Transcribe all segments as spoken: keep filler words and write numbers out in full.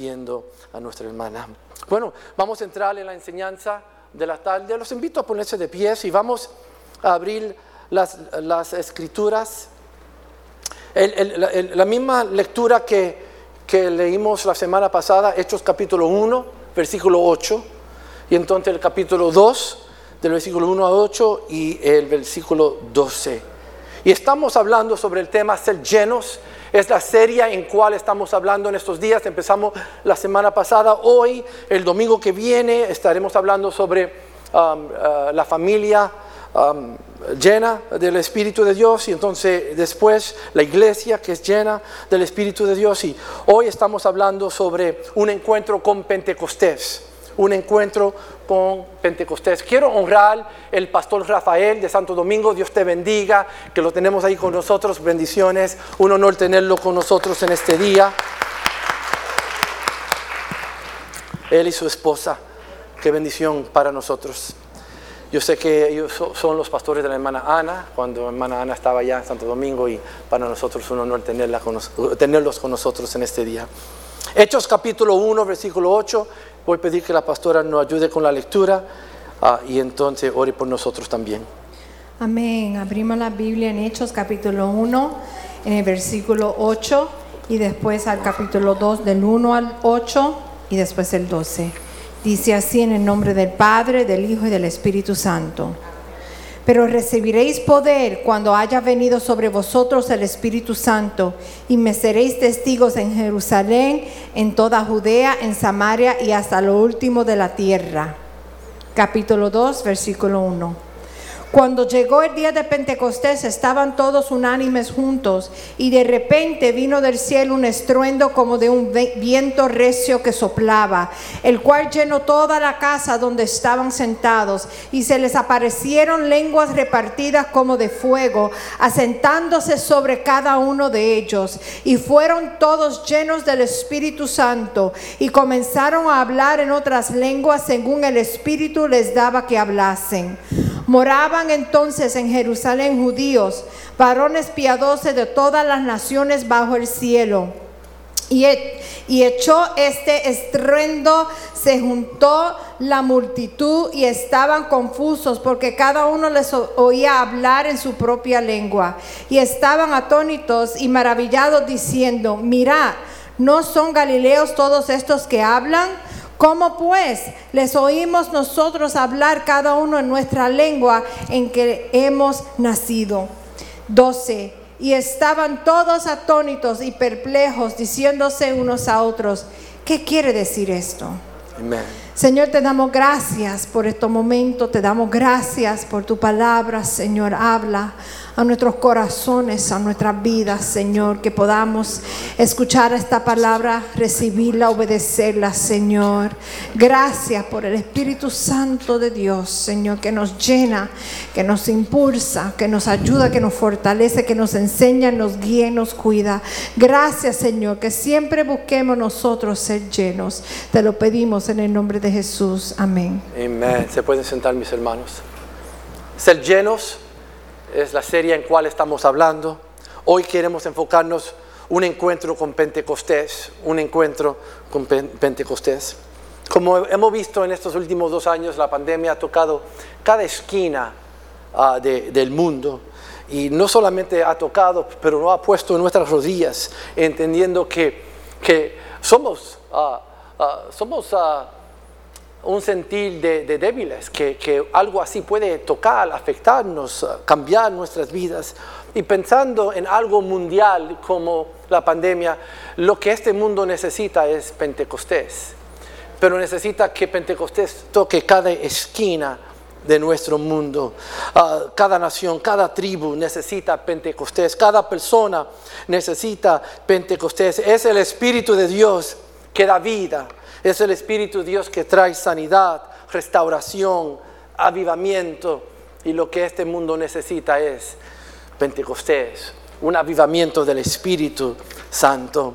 bendiciendo a nuestra hermana. Bueno, vamos a entrar en la enseñanza de la tarde. Los invito a ponerse de pie y vamos a abrir las, las escrituras. El, el, el, la misma lectura que, que leímos la semana pasada, Hechos capítulo uno, versículo ocho, y entonces el capítulo dos, del versículo uno a ocho, y el versículo doce. Y estamos hablando sobre el tema ser llenos. Es la serie en cual estamos hablando en estos días. Empezamos la semana pasada. Hoy, el domingo que viene, estaremos hablando sobre um, uh, la familia um, llena del Espíritu de Dios. Y entonces después la iglesia que es llena del Espíritu de Dios. Y hoy estamos hablando sobre un encuentro con Pentecostés. Un encuentro con Pentecostés. Quiero honrar el pastor Rafael de Santo Domingo. Dios te bendiga, que lo tenemos ahí con nosotros. Bendiciones, un honor tenerlo con nosotros en este día. Él y su esposa, qué bendición para nosotros. Yo sé que ellos son los pastores de la hermana Ana, cuando la hermana Ana estaba allá en Santo Domingo, y para nosotros un honor tenerla con, tenerlos con nosotros en este día. Hechos capítulo uno, versículo ocho. Voy a pedir que la pastora nos ayude con la lectura uh, y entonces ore por nosotros también. Amén. Abrimos la Biblia en Hechos capítulo uno, en el versículo ocho, y después al capítulo dos, del uno al ocho, y después el doce. Dice así: en el nombre del Padre, del Hijo y del Espíritu Santo. Pero recibiréis poder cuando haya venido sobre vosotros el Espíritu Santo, y me seréis testigos en Jerusalén, en toda Judea, en Samaria y hasta lo último de la tierra. Capítulo dos, versículo uno. Cuando llegó el día de Pentecostés, estaban todos unánimes juntos, y de repente vino del cielo un estruendo como de un viento recio que soplaba, el cual llenó toda la casa donde estaban sentados, y se les aparecieron lenguas repartidas como de fuego, asentándose sobre cada uno de ellos, y fueron todos llenos del Espíritu Santo, y comenzaron a hablar en otras lenguas según el Espíritu les daba que hablasen. Moraban entonces en Jerusalén judíos, varones piadosos de todas las naciones bajo el cielo. Y, e, y echó este estruendo, se juntó la multitud y estaban confusos, porque cada uno les oía hablar en su propia lengua. Y estaban atónitos y maravillados, diciendo: mirad, ¿no son galileos todos estos que hablan? ¿Cómo pues les oímos nosotros hablar cada uno en nuestra lengua en que hemos nacido? doce. Y estaban todos atónitos y perplejos, diciéndose unos a otros: ¿qué quiere decir esto? Amén. Señor, te damos gracias por estos momentos, te damos gracias por tu palabra, Señor. Habla a nuestros corazones, a nuestras vidas, Señor, que podamos escuchar esta palabra, recibirla, obedecerla, Señor. Gracias por el Espíritu Santo de Dios, Señor, que nos llena, que nos impulsa, que nos ayuda, que nos fortalece, que nos enseña, nos guía y nos cuida. Gracias, Señor, que siempre busquemos nosotros ser llenos. Te lo pedimos en el nombre de Jesús. Amén. Amén. Se pueden sentar, mis hermanos. Ser llenos es la serie en cual estamos hablando. Hoy queremos enfocarnos un encuentro con Pentecostés, un encuentro con Pentecostés. Como hemos visto en estos últimos dos años, la pandemia ha tocado cada esquina uh, de, del mundo, y no solamente ha tocado, pero nos ha puesto en nuestras rodillas, entendiendo que, que somos, uh, uh, somos uh, un sentir de, de débiles, que, que algo así puede tocar, afectarnos, cambiar nuestras vidas. Y pensando en algo mundial como la pandemia, lo que este mundo necesita es Pentecostés. Pero necesita que Pentecostés toque cada esquina de nuestro mundo. Uh, cada nación, cada tribu necesita Pentecostés. Cada persona necesita Pentecostés. Es el Espíritu de Dios que da vida. Es el Espíritu de Dios que trae sanidad, restauración, avivamiento. Y lo que este mundo necesita es Pentecostés, un avivamiento del Espíritu Santo.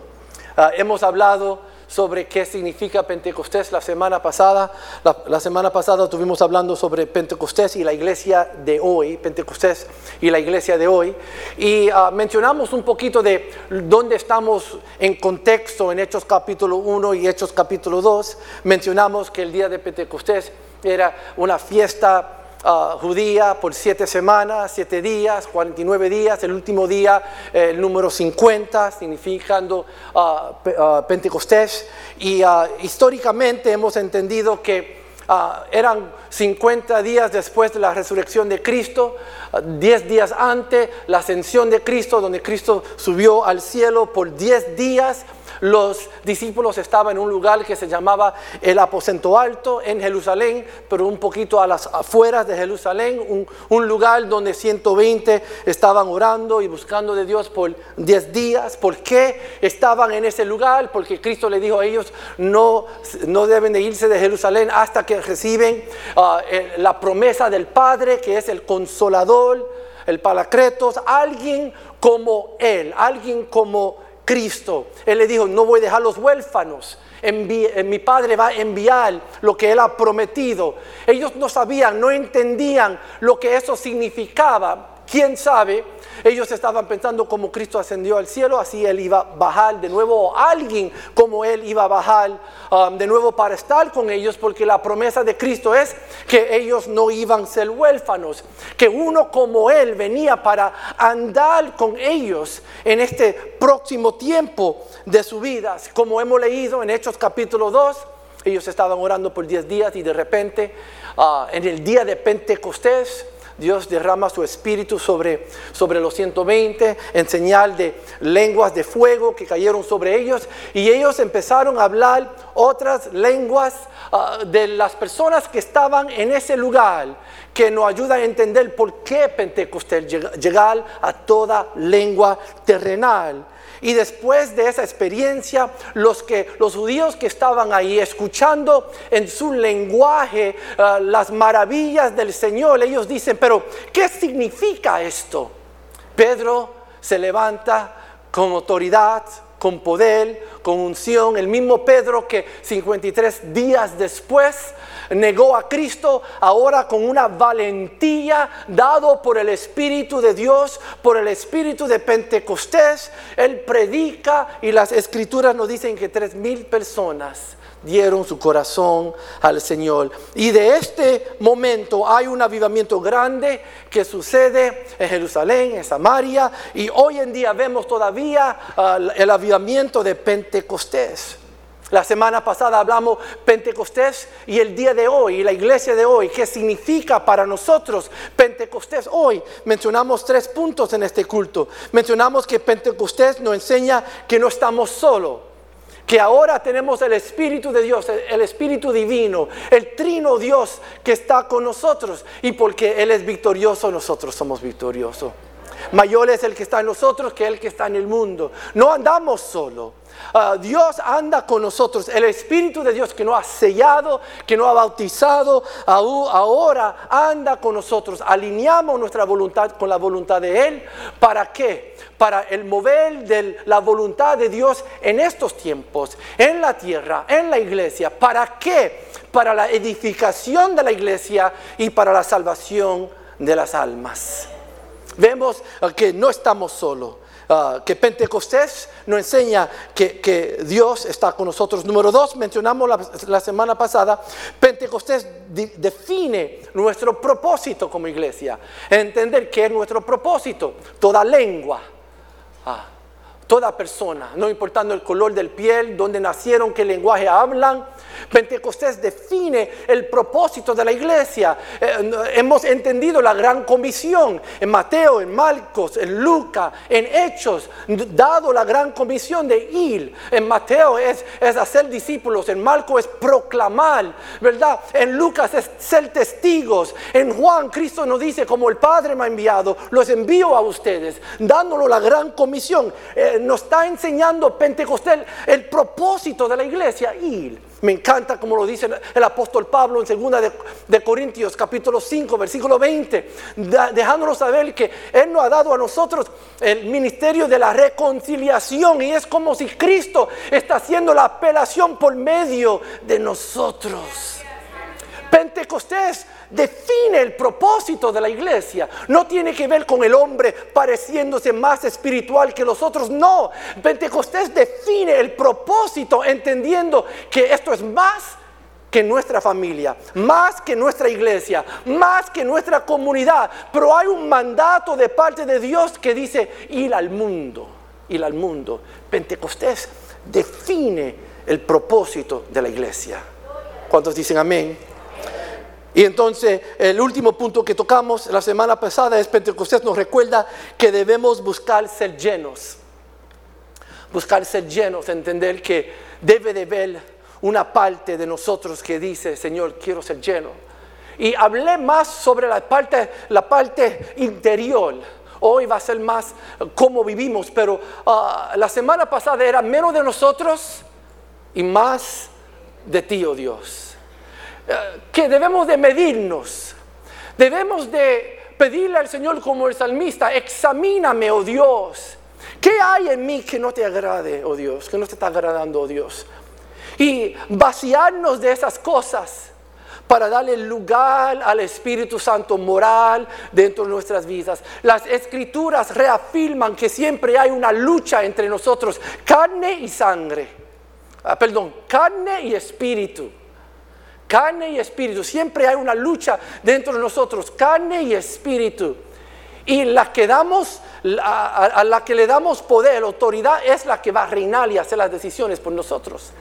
Uh, hemos hablado sobre qué significa Pentecostés la semana pasada. La, la semana pasada estuvimos hablando sobre Pentecostés y la iglesia de hoy, Pentecostés y la iglesia de hoy. Y uh, mencionamos un poquito de dónde estamos en contexto en Hechos capítulo uno y Hechos capítulo dos. Mencionamos que el día de Pentecostés era una fiesta Uh, judía por siete semanas, siete días, cuarenta y nueve días, el último día, eh, el número cincuenta, significando uh, pe- uh, Pentecostés. Y uh, históricamente hemos entendido que uh, eran cincuenta días después de la resurrección de Cristo, diez días antes la ascensión de Cristo, donde Cristo subió al cielo por diez días. Los discípulos estaban en un lugar que se llamaba el Aposento Alto en Jerusalén, pero un poquito a las afueras de Jerusalén, un, un lugar donde ciento veinte estaban orando y buscando de Dios por diez días. ¿Por qué estaban en ese lugar? Porque Cristo le dijo a ellos, no, no deben de irse de Jerusalén hasta que reciben uh, la promesa del Padre, que es el Consolador, el Paracletos, alguien como Él, alguien como Cristo. Él le dijo, no voy a dejar los huérfanos, Envi- mi Padre va a enviar lo que Él ha prometido. Ellos no sabían, no entendían lo que eso significaba. ¿Quién sabe? Ellos estaban pensando, como Cristo ascendió al cielo, así Él iba a bajar de nuevo, o alguien como Él iba a bajar um, de nuevo para estar con ellos, porque la promesa de Cristo es que ellos no iban a ser huérfanos, que uno como Él venía para andar con ellos en este próximo tiempo de su vida. Como hemos leído en Hechos capítulo dos, ellos estaban orando por diez días y de repente uh, en el día de Pentecostés, Dios derrama su espíritu sobre, sobre los ciento veinte en señal de lenguas de fuego que cayeron sobre ellos, y ellos empezaron a hablar otras lenguas uh, de las personas que estaban en ese lugar, que nos ayuda a entender por qué Pentecostés llega, llegar a toda lengua terrenal. Y después de esa experiencia, los, que, los judíos que estaban ahí escuchando en su lenguaje uh, las maravillas del Señor, ellos dicen, pero ¿qué significa esto? Pedro se levanta con autoridad, con poder, con unción. El mismo Pedro que cincuenta y tres días después negó a Cristo, ahora con una valentía dado por el Espíritu de Dios, por el Espíritu de Pentecostés, él predica, y las Escrituras nos dicen que tres mil personas dieron su corazón al Señor. Y de este momento hay un avivamiento grande que sucede en Jerusalén, en Samaria, y hoy en día vemos todavía uh, el avivamiento de Pentecostés. La semana pasada hablamos Pentecostés y el día de hoy, y la iglesia de hoy, qué significa para nosotros Pentecostés hoy. Mencionamos tres puntos en este culto. Mencionamos que Pentecostés nos enseña que no estamos solos, que ahora tenemos el Espíritu de Dios, el Espíritu Divino, el Trino Dios que está con nosotros. Y porque Él es victorioso, nosotros somos victoriosos. Mayor es el que está en nosotros que el que está en el mundo. No andamos solos. Uh, Dios anda con nosotros. El Espíritu de Dios que nos ha sellado, que nos ha bautizado, ahora anda con nosotros. Alineamos nuestra voluntad con la voluntad de Él. ¿Para qué? Para el mover de la voluntad de Dios en estos tiempos, en la tierra, en la iglesia. ¿Para qué? Para la edificación de la iglesia y para la salvación de las almas. Vemos que no estamos solos. Uh, que Pentecostés nos enseña que, que Dios está con nosotros. Número dos, mencionamos la, la semana pasada, Pentecostés di, define nuestro propósito como iglesia. Entender qué es nuestro propósito. Toda lengua, ah, toda persona, no importando el color del piel, dónde nacieron, qué lenguaje hablan. Pentecostés define el propósito de la iglesia. Eh, hemos entendido la gran comisión en Mateo, en Marcos, en Lucas, en Hechos, dado la gran comisión de ir. En Mateo es, es hacer discípulos, en Marcos es proclamar, ¿verdad? En Lucas es ser testigos. En Juan, Cristo nos dice, como el Padre me ha enviado, los envío a ustedes, dándolo la gran comisión. Eh, eh, nos está enseñando Pentecostés el propósito de la iglesia. Y me encanta como lo dice el apóstol Pablo en segunda de, de Corintios capítulo cinco versículo veinte, dejándonos saber que Él nos ha dado a nosotros el ministerio de la reconciliación, y es como si Cristo está haciendo la apelación por medio de nosotros. Pentecostés define el propósito de la iglesia. No tiene que ver con el hombre pareciéndose más espiritual que los otros. No, Pentecostés define el propósito entendiendo que esto es más que nuestra familia, más que nuestra iglesia, más que nuestra comunidad. Pero hay un mandato de parte de Dios que dice ir al mundo, ir al mundo. Pentecostés define el propósito de la iglesia. ¿Cuántos dicen amén? Y entonces el último punto que tocamos la semana pasada es Pentecostés nos recuerda que debemos buscar ser llenos. Buscar ser llenos, entender que debe de haber una parte de nosotros que dice, Señor, quiero ser lleno. Y hablé más sobre la parte, la parte interior. Hoy va a ser más cómo vivimos, pero uh, la semana pasada era menos de nosotros y más de ti, oh Dios. Que debemos de medirnos, debemos de pedirle al Señor como el salmista, examíname, oh Dios, ¿qué hay en mí que no te agrade, oh Dios, que no te está agradando, oh Dios? Y vaciarnos de esas cosas para darle lugar al Espíritu Santo moral dentro de nuestras vidas. Las Escrituras reafirman que siempre hay una lucha entre nosotros, carne y sangre, ah, perdón, carne y espíritu. Carne y espíritu, siempre hay una lucha dentro de nosotros, carne y espíritu. Y la que damos, a, a la que le damos poder, autoridad, es la que va a reinar y hacer las decisiones por nosotros.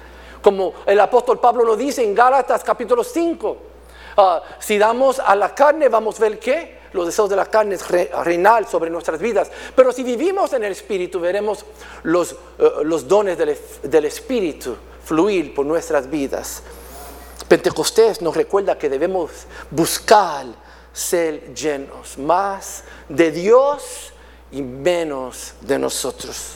Como el apóstol Pablo lo dice en Gálatas capítulo cinco, uh, si damos a la carne, vamos a ver que los deseos de la carne es re, reinar sobre nuestras vidas. Pero si vivimos en el espíritu, veremos los, uh, los dones del, del espíritu fluir por nuestras vidas. Pentecostés nos recuerda que debemos buscar ser llenos, más de Dios y menos de nosotros.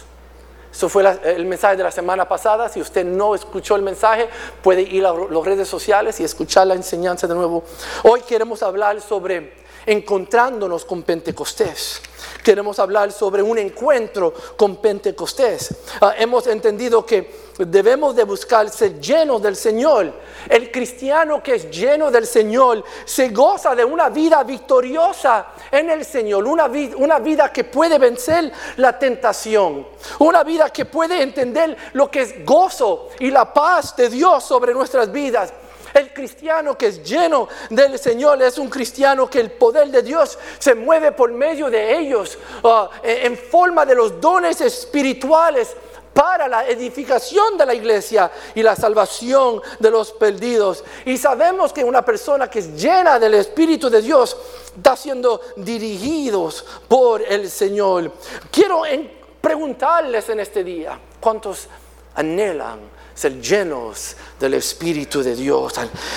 Eso fue la, el mensaje de la semana pasada. Si usted no escuchó el mensaje, puede ir a las redes sociales y escuchar la enseñanza de nuevo. Hoy queremos hablar sobre encontrándonos con Pentecostés. Queremos hablar sobre un encuentro con Pentecostés. Ah, hemos entendido que debemos de buscar ser llenos del Señor. El cristiano que es lleno del Señor se goza de una vida victoriosa en el Señor. Una, vid- una vida que puede vencer la tentación. Una vida que puede entender lo que es gozo y la paz de Dios sobre nuestras vidas. El cristiano que es lleno del Señor es un cristiano que el poder de Dios se mueve por medio de ellos uh, en forma de los dones espirituales para la edificación de la iglesia y la salvación de los perdidos. Y sabemos que una persona que es llena del Espíritu de Dios está siendo dirigidos por el Señor. Quiero en- preguntarles en este día, ¿cuántos anhelan ser llenos del Espíritu de Dios?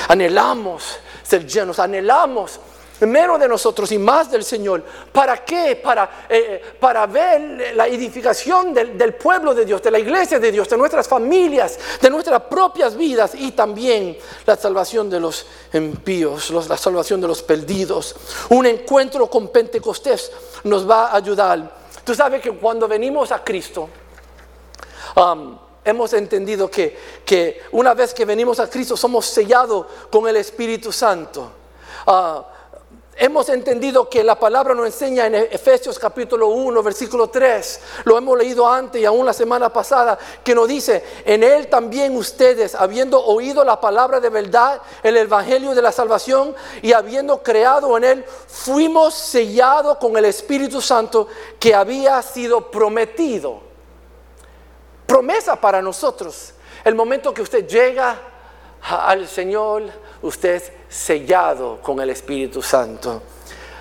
Anhelamos ser llenos, anhelamos menos de nosotros y más del Señor. ¿Para qué? Para, eh, para ver la edificación del, del pueblo de Dios, de la iglesia de Dios, de nuestras familias, de nuestras propias vidas y también la salvación de los impíos, los, la salvación de los perdidos. Un encuentro con Pentecostés nos va a ayudar. Tú sabes que cuando venimos a Cristo, um, hemos entendido que, que una vez que venimos a Cristo somos sellados con el Espíritu Santo. Uh, hemos entendido que la palabra nos enseña en Efesios capítulo uno versículo tres, lo hemos leído antes y aún la semana pasada, que nos dice: en él también ustedes, habiendo oído la palabra de verdad, el evangelio de la salvación, y habiendo creado en él, fuimos sellados con el Espíritu Santo que había sido prometido. Promesa para nosotros. El momento que usted llega al Señor, usted es sellado con el Espíritu Santo.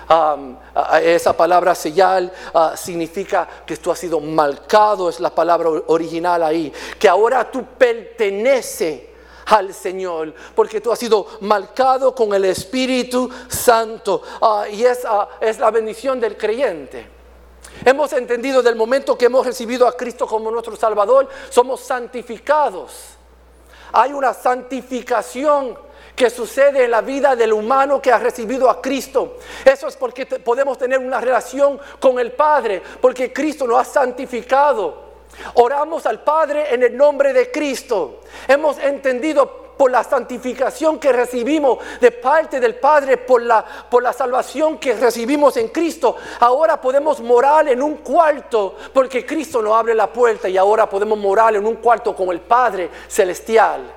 Um, esa palabra sellar uh, significa que tú has sido marcado, es la palabra original ahí, que ahora tú perteneces al Señor, porque tú has sido marcado con el Espíritu Santo. Uh, y esa es la bendición del creyente. Hemos entendido del momento que hemos recibido a Cristo como nuestro Salvador, somos santificados. Hay una santificación que sucede en la vida del humano que ha recibido a Cristo. Eso es porque te, podemos tener una relación con el Padre, porque Cristo nos ha santificado. Oramos al Padre en el nombre de Cristo. Hemos entendido por la santificación que recibimos de parte del Padre, por la, por la salvación que recibimos en Cristo. Ahora podemos morar en un cuarto porque Cristo nos abre la puerta, y ahora podemos morar en un cuarto con el Padre Celestial.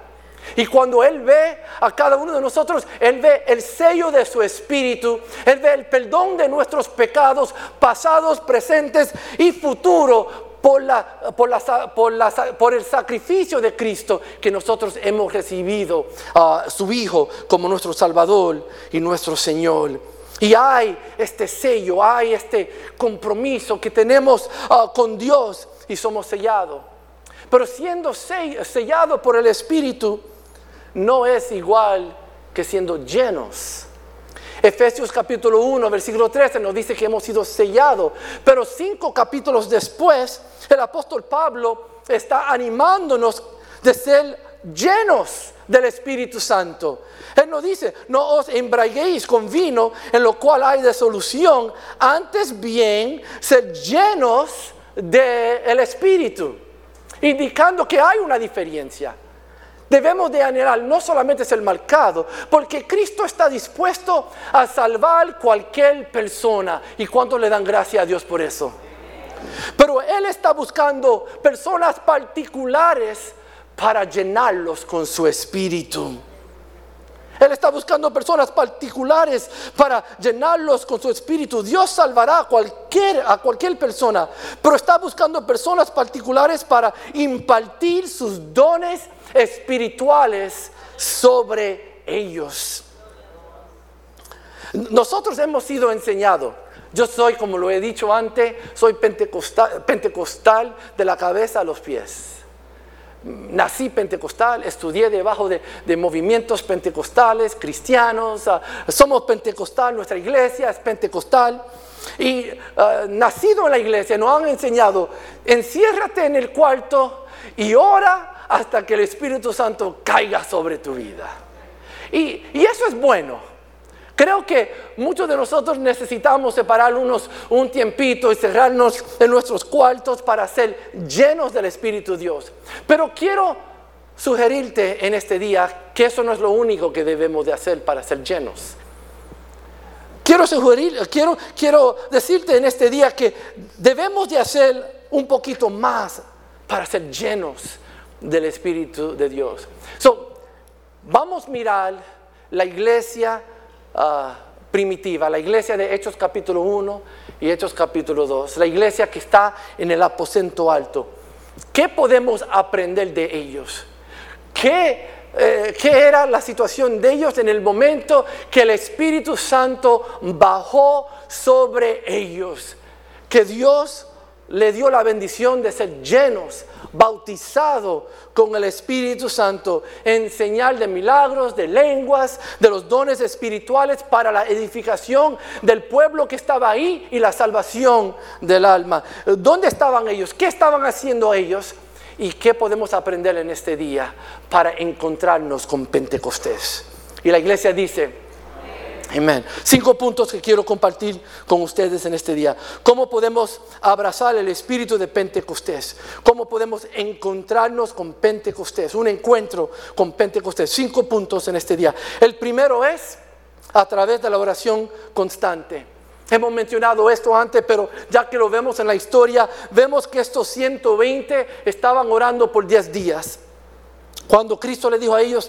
Y cuando Él ve a cada uno de nosotros, Él ve el sello de su Espíritu, Él ve el perdón de nuestros pecados pasados, presentes y futuros, Por, la, por, la, por, la, por el sacrificio de Cristo, que nosotros hemos recibido a uh, su Hijo como nuestro Salvador y nuestro Señor. Y hay este sello, hay este compromiso que tenemos uh, con Dios, y somos sellados. Pero siendo sellados por el Espíritu no es igual que siendo llenos. Efesios capítulo uno, versículo trece nos dice que hemos sido sellados. Pero cinco capítulos después, el apóstol Pablo está animándonos de ser llenos del Espíritu Santo. Él nos dice: no os embriaguéis con vino, en lo cual hay desolución, antes bien ser llenos del Espíritu. Indicando que hay una diferencia. Debemos de anhelar, no solamente es el marcado, porque Cristo está dispuesto a salvar cualquier persona. ¿Y cuánto le dan gracias a Dios por eso? Pero Él está buscando personas particulares para llenarlos con su Espíritu. Él está buscando personas particulares para llenarlos con su Espíritu. Dios salvará a cualquier, a cualquier persona, pero está buscando personas particulares para impartir sus dones espirituales sobre ellos. Nosotros hemos sido enseñados. Yo soy, como lo he dicho antes, soy pentecostal, pentecostal de la cabeza a los pies. Nací pentecostal, estudié debajo de, de movimientos pentecostales, cristianos, uh, somos pentecostal, nuestra iglesia es pentecostal. Y uh, nacido en la iglesia nos han enseñado: enciérrate en el cuarto y ora hasta que el Espíritu Santo caiga sobre tu vida. Y, y eso es bueno. Creo que muchos de nosotros necesitamos separar unos, un tiempito y cerrarnos en nuestros cuartos para ser llenos del Espíritu de Dios. Pero quiero sugerirte en este día que eso no es lo único que debemos de hacer para ser llenos. Quiero sugerir, quiero, quiero decirte en este día que debemos de hacer un poquito más para ser llenos del Espíritu de Dios. So, vamos a mirar la iglesia Uh, primitiva, la iglesia de Hechos capítulo uno y Hechos capítulo dos, la iglesia que está en el aposento alto. ¿Qué podemos aprender de ellos? ¿Qué, eh, qué era la situación de ellos en el momento que el Espíritu Santo bajó sobre ellos? Que Dios le dio la bendición de ser llenos, bautizados con el Espíritu Santo, en señal de milagros, de lenguas, de los dones espirituales para la edificación del pueblo que estaba ahí y la salvación del alma. ¿Dónde estaban ellos? ¿Qué estaban haciendo ellos? ¿Y qué podemos aprender en este día para encontrarnos con Pentecostés? Y la iglesia dice: amén. Cinco puntos que quiero compartir con ustedes en este día. ¿Cómo podemos abrazar el espíritu de Pentecostés? ¿Cómo podemos encontrarnos con Pentecostés? Un encuentro con Pentecostés. Cinco puntos en este día. El primero es a través de la oración constante. Hemos mencionado esto antes, pero ya que lo vemos en la historia, vemos que estos ciento veinte estaban orando por diez días. Cuando Cristo le dijo a ellos: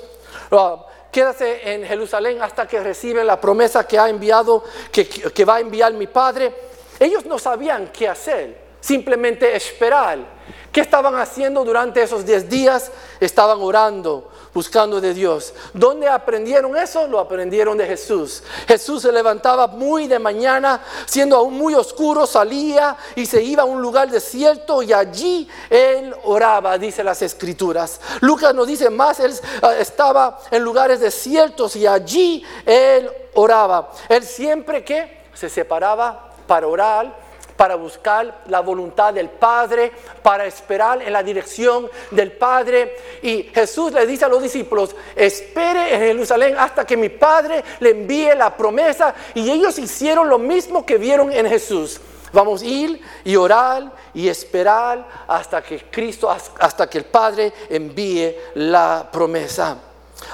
Uh, quédase en Jerusalén hasta que reciben la promesa que ha enviado, que, que va a enviar mi Padre. Ellos no sabían qué hacer, simplemente esperar. ¿Qué estaban haciendo durante esos diez días? Estaban orando, buscando de Dios. ¿Dónde aprendieron eso? Lo aprendieron de Jesús. Jesús se levantaba muy de mañana, siendo aún muy oscuro, salía y se iba a un lugar desierto, y allí Él oraba, dice las Escrituras. Lucas nos dice más: Él estaba en lugares desiertos y allí Él oraba. Él siempre que se separaba para orar, para buscar la voluntad del Padre, para esperar en la dirección del Padre. Y Jesús le dice a los discípulos: espere en Jerusalén hasta que mi Padre le envíe la promesa. Y ellos hicieron lo mismo que vieron en Jesús. Vamos a ir y orar y esperar hasta que Cristo, hasta que el Padre envíe la promesa.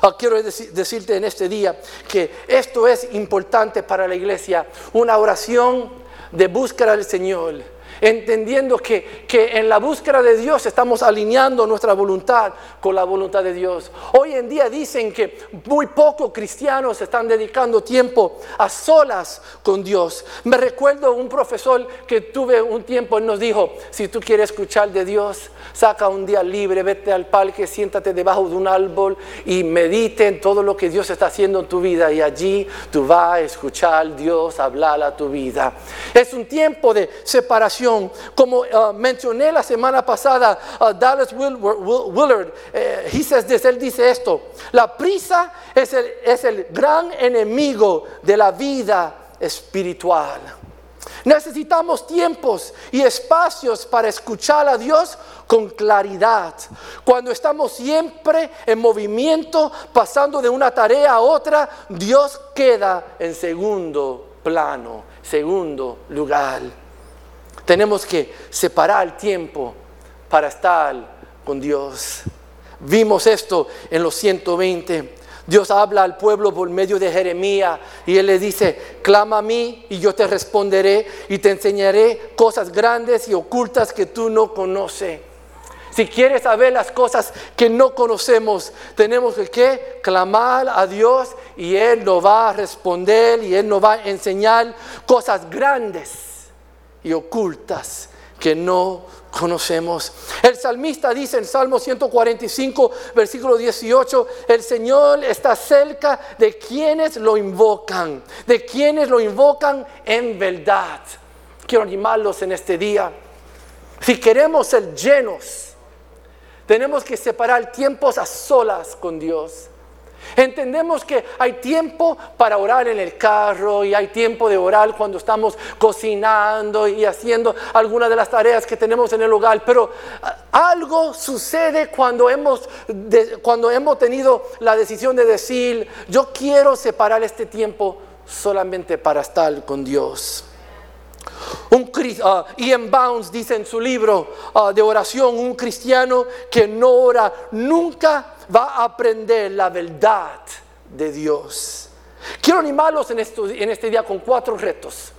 Oh, quiero decir, decirte en este día que esto es importante para la iglesia, una oración de búsqueda del Señor, entendiendo que, que en la búsqueda de Dios estamos alineando nuestra voluntad con la voluntad de Dios. Hoy en día dicen que muy pocos cristianos están dedicando tiempo a solas con Dios. Me recuerdo un profesor que tuve un tiempo, él nos dijo: si tú quieres escuchar de Dios, saca un día libre, vete al parque, siéntate debajo de un árbol y medite en todo lo que Dios está haciendo en tu vida, y allí tú vas a escuchar a Dios hablar a tu vida. Es un tiempo de separación. Como uh, mencioné la semana pasada, uh, Dallas Willard, Willard eh, he says this, él dice esto: la prisa es el, es el gran enemigo de la vida espiritual. Necesitamos tiempos y espacios para escuchar a Dios con claridad. Cuando estamos siempre en movimiento, pasando de una tarea a otra, Dios queda en segundo plano, segundo lugar. Tenemos que separar el tiempo para estar con Dios. Vimos esto en los ciento veinte. Dios habla al pueblo por medio de Jeremías y él le dice: clama a mí y yo te responderé y te enseñaré cosas grandes y ocultas que tú no conoces. Si quieres saber las cosas que no conocemos, tenemos que clamar a Dios y él nos va a responder y él nos va a enseñar cosas grandes y ocultas que no conocemos. El salmista dice en Salmo ciento cuarenta y cinco, versículo dieciocho: el Señor está cerca de quienes lo invocan, de quienes lo invocan en verdad. Quiero animarlos en este día. Si queremos ser llenos, tenemos que separar tiempos a solas con Dios. Entendemos que hay tiempo para orar en el carro y hay tiempo de orar cuando estamos cocinando y haciendo alguna de las tareas que tenemos en el hogar, pero algo sucede cuando hemos, de, cuando hemos tenido la decisión de decir: yo quiero separar este tiempo solamente para estar con Dios. Un, uh, Ian Bounds dice en su libro uh, de oración: un cristiano que no ora nunca va a aprender la verdad de Dios. Quiero animarlos en, esto, en este día con cuatro retos.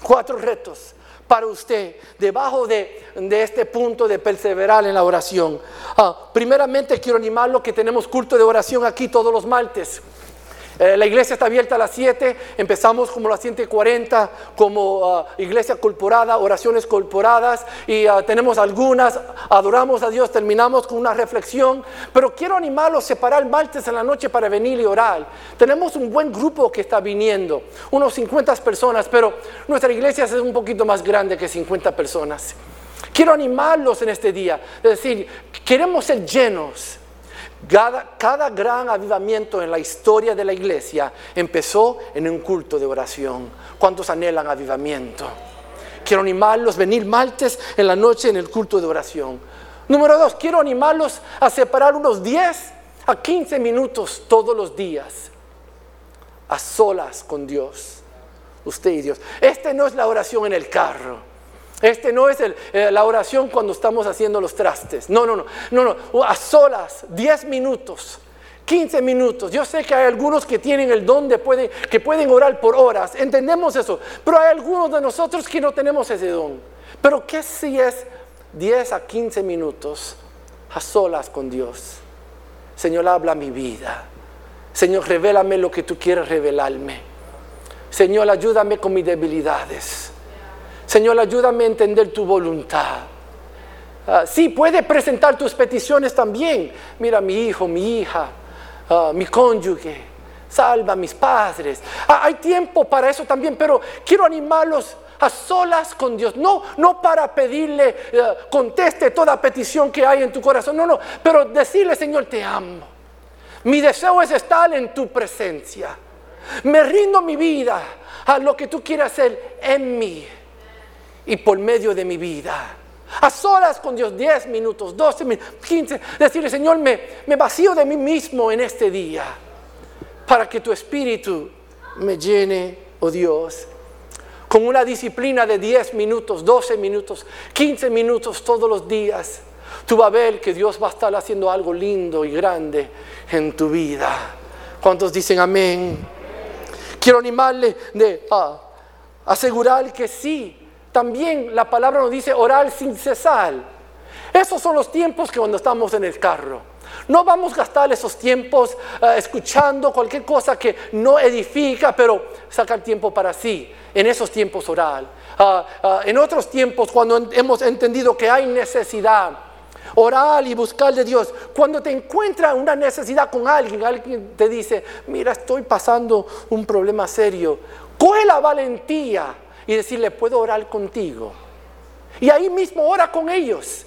Cuatro retos para usted debajo de, de este punto de perseverar en la oración. Uh, primeramente quiero animarlos que tenemos culto de oración aquí todos los martes. La iglesia está abierta a las siete, empezamos como a las siete y cuarenta como uh, iglesia corporada, oraciones corporadas, y uh, tenemos algunas, adoramos a Dios, terminamos con una reflexión, pero quiero animarlos a separar martes en la noche para venir y orar. Tenemos un buen grupo que está viniendo, unos cincuenta personas, pero nuestra iglesia es un poquito más grande que cincuenta personas. Quiero animarlos en este día, es decir, queremos ser llenos. Cada, cada gran avivamiento en la historia de la iglesia empezó en un culto de oración. ¿Cuántos anhelan avivamiento? Quiero animarlos a venir martes en la noche en el culto de oración. Número dos, quiero animarlos a separar unos diez a quince minutos todos los días a solas con Dios, usted y Dios. Esta no es la oración en el carro. Este no es el, eh, la oración cuando estamos haciendo los trastes. No, no, no, no, no. A solas, diez minutos, quince minutos. Yo sé que hay algunos que tienen el don de pueden, que pueden orar por horas. Entendemos eso. Pero hay algunos de nosotros que no tenemos ese don. Pero ¿qué si es diez a quince minutos a solas con Dios? Señor, habla mi vida. Señor, revélame lo que tú quieres revelarme. Señor, ayúdame con mis debilidades. Señor, ayúdame a entender tu voluntad. Uh, sí, puedes presentar tus peticiones también. Mira, mi hijo, mi hija, uh, mi cónyuge, salva a mis padres. Uh, hay tiempo para eso también, pero quiero animarlos a solas con Dios. No, no para pedirle, uh, conteste toda petición que hay en tu corazón. No, no, pero decirle: Señor, te amo. Mi deseo es estar en tu presencia. Me rindo mi vida a lo que tú quieras hacer en mí. y por medio de mi vida. A solas con Dios, diez minutos, doce minutos, quince, decirle: Señor, me, me vacío de mí mismo en este día para que tu espíritu me llene, oh Dios, con una disciplina de diez minutos, doce minutos, quince minutos todos los días. Tú vas a ver que Dios va a estar haciendo algo lindo y grande en tu vida. ¿Cuántos dicen amén? Quiero animarle de ah, asegurar que sí. También la palabra nos dice orar sin cesar. Esos son los tiempos que cuando estamos en el carro. No vamos a gastar esos tiempos uh, escuchando cualquier cosa que no edifica, pero sacar tiempo para sí. En esos tiempos orar. Uh, uh, en otros tiempos cuando en, hemos entendido que hay necesidad. Orar y buscar de Dios. Cuando te encuentras una necesidad con alguien, alguien te dice: mira, estoy pasando un problema serio. Coge la valentía y decirle: puedo orar contigo. Y ahí mismo ora con ellos.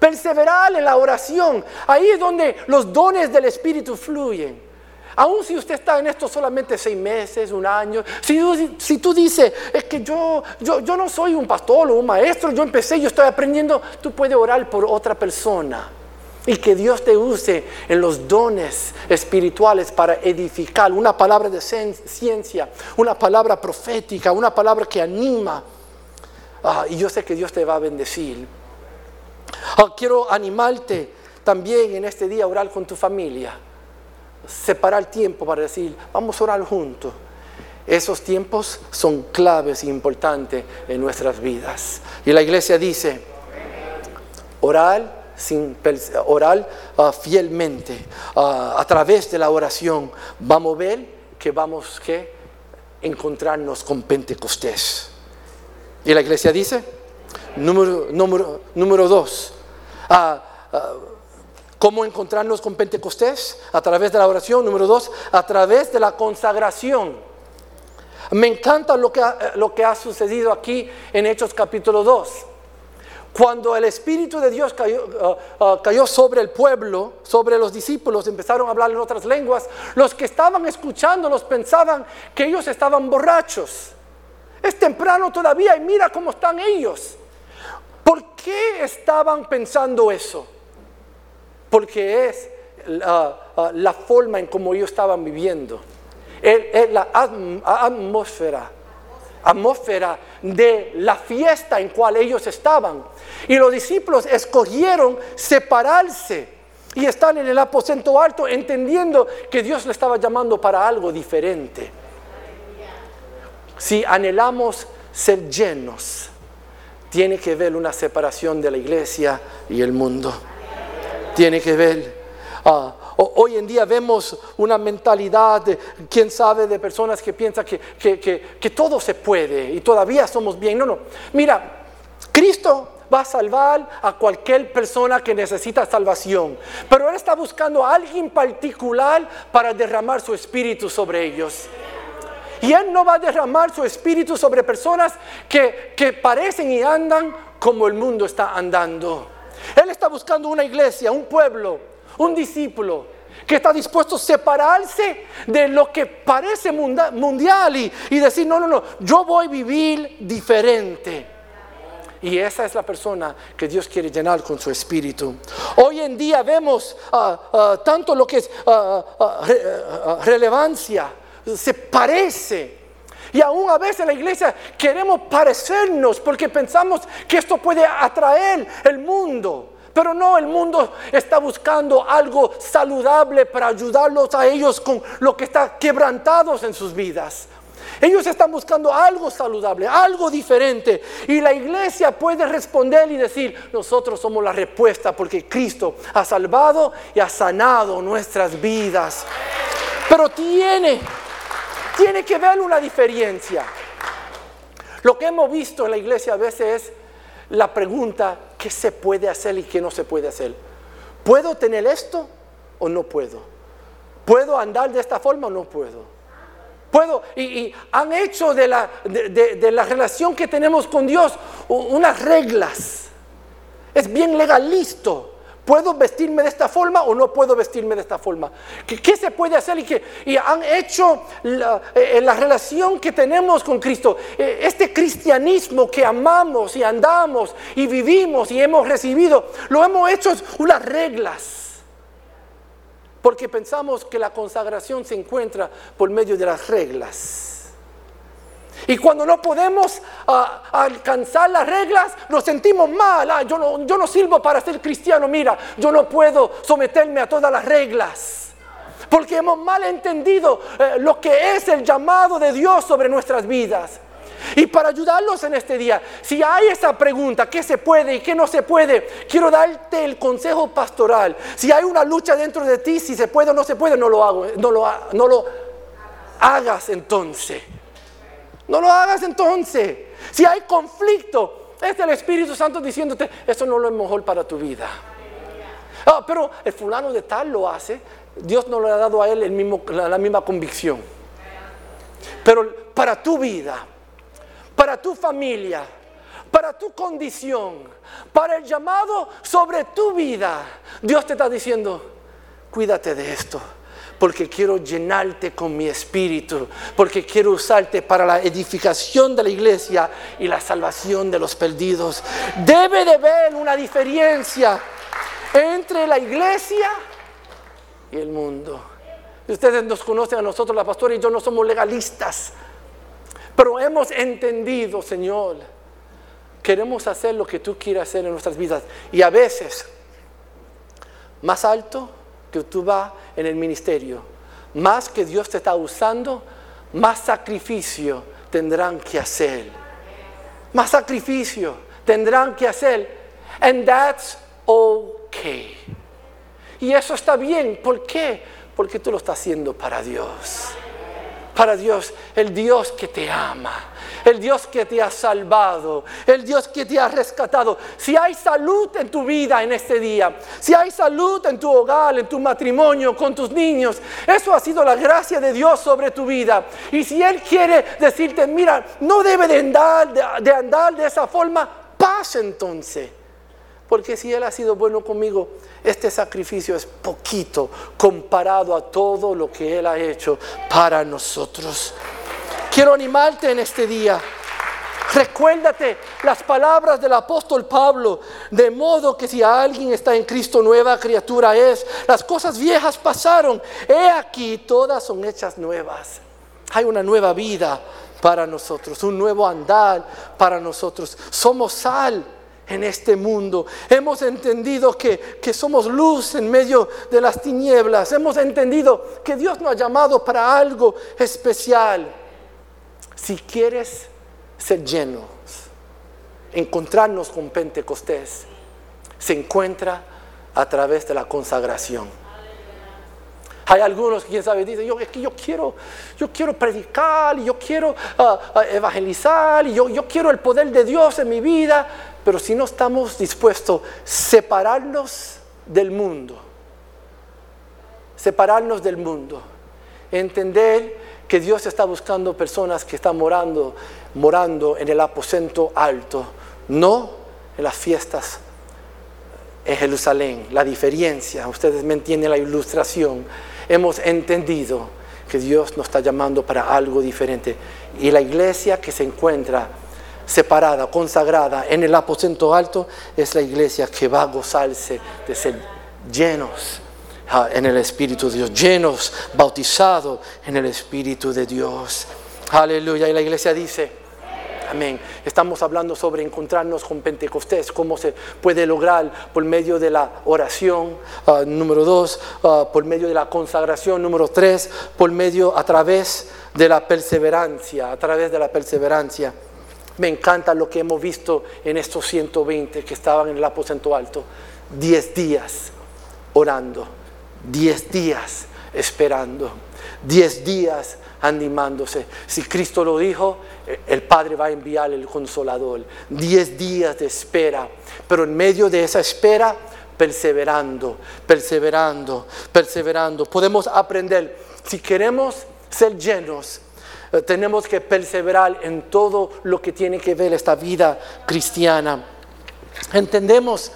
Perseverar en la oración. Ahí es donde los dones del Espíritu fluyen. Aún si usted está en esto solamente seis meses, un año. Si, si tú dices: es que yo, yo, yo no soy un pastor o un maestro. Yo empecé, yo estoy aprendiendo. Tú puedes orar por otra persona. Y que Dios te use en los dones espirituales para edificar. Una palabra de ciencia. Una palabra profética. Una palabra que anima. Ah, y yo sé que Dios te va a bendecir. Ah, quiero animarte también en este día a orar con tu familia. Separar tiempo para decir: vamos a orar juntos. Esos tiempos son claves e importantes en nuestras vidas. Y la iglesia dice: orar, sin, orar uh, fielmente uh, a través de la oración. Vamos a ver que vamos que encontrarnos con Pentecostés. Y la iglesia dice número, número, número dos. Uh, uh, ¿Cómo encontrarnos con Pentecostés? A través de la oración. Número dos, a través de la consagración. Me encanta lo que ha, lo que ha sucedido aquí en Hechos capítulo dos. Cuando el Espíritu de Dios cayó, uh, uh, cayó sobre el pueblo, sobre los discípulos, empezaron a hablar en otras lenguas. Los que estaban escuchándolos pensaban que ellos estaban borrachos. Es temprano todavía y mira cómo están ellos. ¿Por qué estaban pensando eso? Porque es la, la forma en como ellos estaban viviendo. Es, es la atmósfera, atmósfera de la fiesta en cual ellos estaban. Y los discípulos escogieron separarse y estar en el aposento alto, entendiendo que Dios le estaba llamando para algo diferente. Si anhelamos ser llenos, tiene que haber una separación de la iglesia y el mundo. Tiene que ver. Uh, hoy en día vemos una mentalidad, de, quién sabe, de personas que piensan que, que, que, que todo se puede y todavía somos bien. No, no. Mira, Cristo va a salvar a cualquier persona que necesita salvación. Pero Él está buscando a alguien particular para derramar su espíritu sobre ellos. Y Él no va a derramar su espíritu sobre personas que, que parecen y andan como el mundo está andando. Él está buscando una iglesia, un pueblo, un discípulo que está dispuesto a separarse de lo que parece mundial y, y decir: no, no, no, yo voy a vivir diferente. Y esa es la persona que Dios quiere llenar con su espíritu. Hoy en día vemos uh, uh, tanto lo que es uh, uh, re, uh, relevancia, se parece. Y aún a veces en la iglesia queremos parecernos porque pensamos que esto puede atraer el mundo. Pero no, el mundo está buscando algo saludable para ayudarlos a ellos con lo que está quebrantados en sus vidas. Ellos están buscando algo saludable, algo diferente. Y la iglesia puede responder y decir: nosotros somos la respuesta porque Cristo ha salvado y ha sanado nuestras vidas. Pero tiene... Tiene que haber una diferencia. Lo que hemos visto en la iglesia a veces es la pregunta: ¿qué se puede hacer y qué no se puede hacer? ¿Puedo tener esto o no puedo? ¿Puedo andar de esta forma o no puedo? ¿Puedo? Y, y han hecho de la, de, de, de la relación que tenemos con Dios unas reglas. Es bien legalista. ¿Puedo vestirme de esta forma o no puedo vestirme de esta forma? ¿Qué, qué se puede hacer? Y, que, y han hecho la, eh, la relación que tenemos con Cristo. Eh, este cristianismo que amamos y andamos y vivimos y hemos recibido, lo hemos hecho unas reglas. Porque pensamos que la consagración se encuentra por medio de las reglas. Y cuando no podemos uh, alcanzar las reglas, nos sentimos mal. Ah, yo, no, yo no sirvo para ser cristiano. Mira, yo no puedo someterme a todas las reglas. Porque hemos mal entendido eh, lo que es el llamado de Dios sobre nuestras vidas. Y para ayudarlos en este día, si hay esa pregunta, ¿qué se puede y qué no se puede? Quiero darte el consejo pastoral. Si hay una lucha dentro de ti, si se puede o no se puede, no lo hago, no lo, no lo hagas entonces. No lo hagas entonces. Si hay conflicto, es el Espíritu Santo diciéndote, eso no es lo mejor para tu vida. Ah, pero el fulano de tal lo hace, Dios no le ha dado a él el mismo, la, la misma convicción. Pero para tu vida, para tu familia, para tu condición, para el llamado sobre tu vida, Dios te está diciendo, cuídate de esto, porque quiero llenarte con mi espíritu, porque quiero usarte para la edificación de la iglesia y la salvación de los perdidos. Debe de haber una diferencia entre la iglesia y el mundo. Ustedes nos conocen a nosotros, la pastora y yo no somos legalistas. Pero hemos entendido, Señor, queremos hacer lo que tú quieras hacer en nuestras vidas. Y a veces, más alto que tú vas en el ministerio, más que Dios te está usando, más sacrificio tendrán que hacer. Más sacrificio tendrán que hacer. And that's okay. Y eso está bien. ¿Por qué? Porque tú lo estás haciendo para Dios. Para Dios, el Dios que te ama, el Dios que te ha salvado, el Dios que te ha rescatado. Si hay salud en tu vida en este día, si hay salud en tu hogar, en tu matrimonio, con tus niños, eso ha sido la gracia de Dios sobre tu vida. Y si Él quiere decirte, mira, no debe de andar de, de, andar de esa forma, paz entonces. Porque si Él ha sido bueno conmigo, este sacrificio es poquito comparado a todo lo que Él ha hecho para nosotros. Quiero animarte en este día. Recuérdate las palabras del apóstol Pablo, de modo que si alguien está en Cristo, nueva criatura es. Las cosas viejas pasaron, he aquí, todas son hechas nuevas. Hay una nueva vida para nosotros, un nuevo andar para nosotros. Somos sal en este mundo. Hemos entendido que, que somos luz en medio de las tinieblas. Hemos entendido que Dios nos ha llamado para algo especial. Si quieres ser llenos, encontrarnos con Pentecostés, se encuentra a través de la consagración. Hay algunos, quién sabe, dicen, yo, es que yo quiero, yo quiero predicar, y yo quiero uh, evangelizar, y yo, yo quiero el poder de Dios en mi vida. Pero si no estamos dispuestos a separarnos del mundo, separarnos del mundo, entender que Dios está buscando personas que están morando, morando en el aposento alto, no en las fiestas en Jerusalén. La diferencia, ustedes me entienden la ilustración. Hemos entendido que Dios nos está llamando para algo diferente. Y la iglesia que se encuentra separada, consagrada en el aposento alto, es la iglesia que va a gozarse de ser llenos uh, en el Espíritu de Dios, llenos, bautizados en el Espíritu de Dios. Aleluya. Y la iglesia dice, amén. Estamos hablando sobre encontrarnos con Pentecostés, cómo se puede lograr por medio de la oración, uh, número dos, uh, por medio de la consagración, número tres, por medio, a través de la perseverancia, a través de la perseverancia. Me encanta lo que hemos visto en estos ciento veinte que estaban en el aposento alto. Diez días orando, diez días esperando, diez días animándose. Si Cristo lo dijo, el Padre va a enviar el Consolador. Diez días de espera, pero en medio de esa espera, perseverando, perseverando, perseverando. Podemos aprender, si queremos ser llenos, tenemos que perseverar en todo lo que tiene que ver esta vida cristiana. Entendemos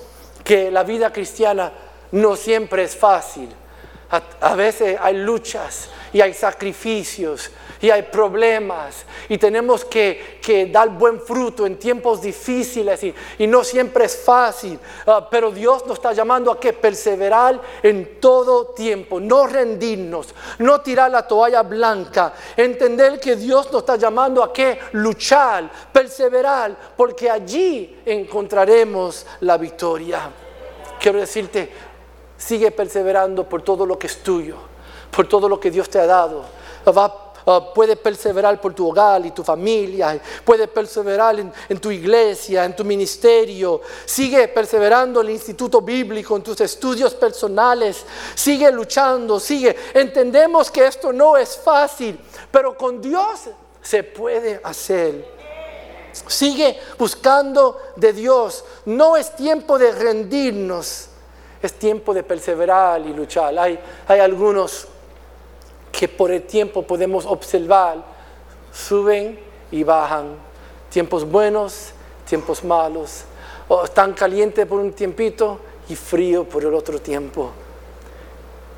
que la vida cristiana no siempre es fácil. A, a veces hay luchas y hay sacrificios y hay problemas y tenemos que, que dar buen fruto en tiempos difíciles y, y no siempre es fácil. Uh, pero Dios nos está llamando a que perseverar en todo tiempo, no rendirnos, no tirar la toalla blanca, entender que Dios nos está llamando a que luchar, perseverar, porque allí encontraremos la victoria. Quiero decirte, sigue perseverando por todo lo que es tuyo, por todo lo que Dios te ha dado. Va, uh, puedes perseverar por tu hogar y tu familia, puedes perseverar en, en tu iglesia, en tu ministerio. Sigue perseverando en el instituto bíblico, en tus estudios personales. Sigue luchando, sigue. Entendemos que esto no es fácil, pero con Dios se puede hacer. Sigue buscando de Dios. No es tiempo de rendirnos. Es tiempo de perseverar y luchar. Hay, hay algunos que por el tiempo podemos observar, suben y bajan. Tiempos buenos, tiempos malos. O están calientes por un tiempito y frío por el otro tiempo.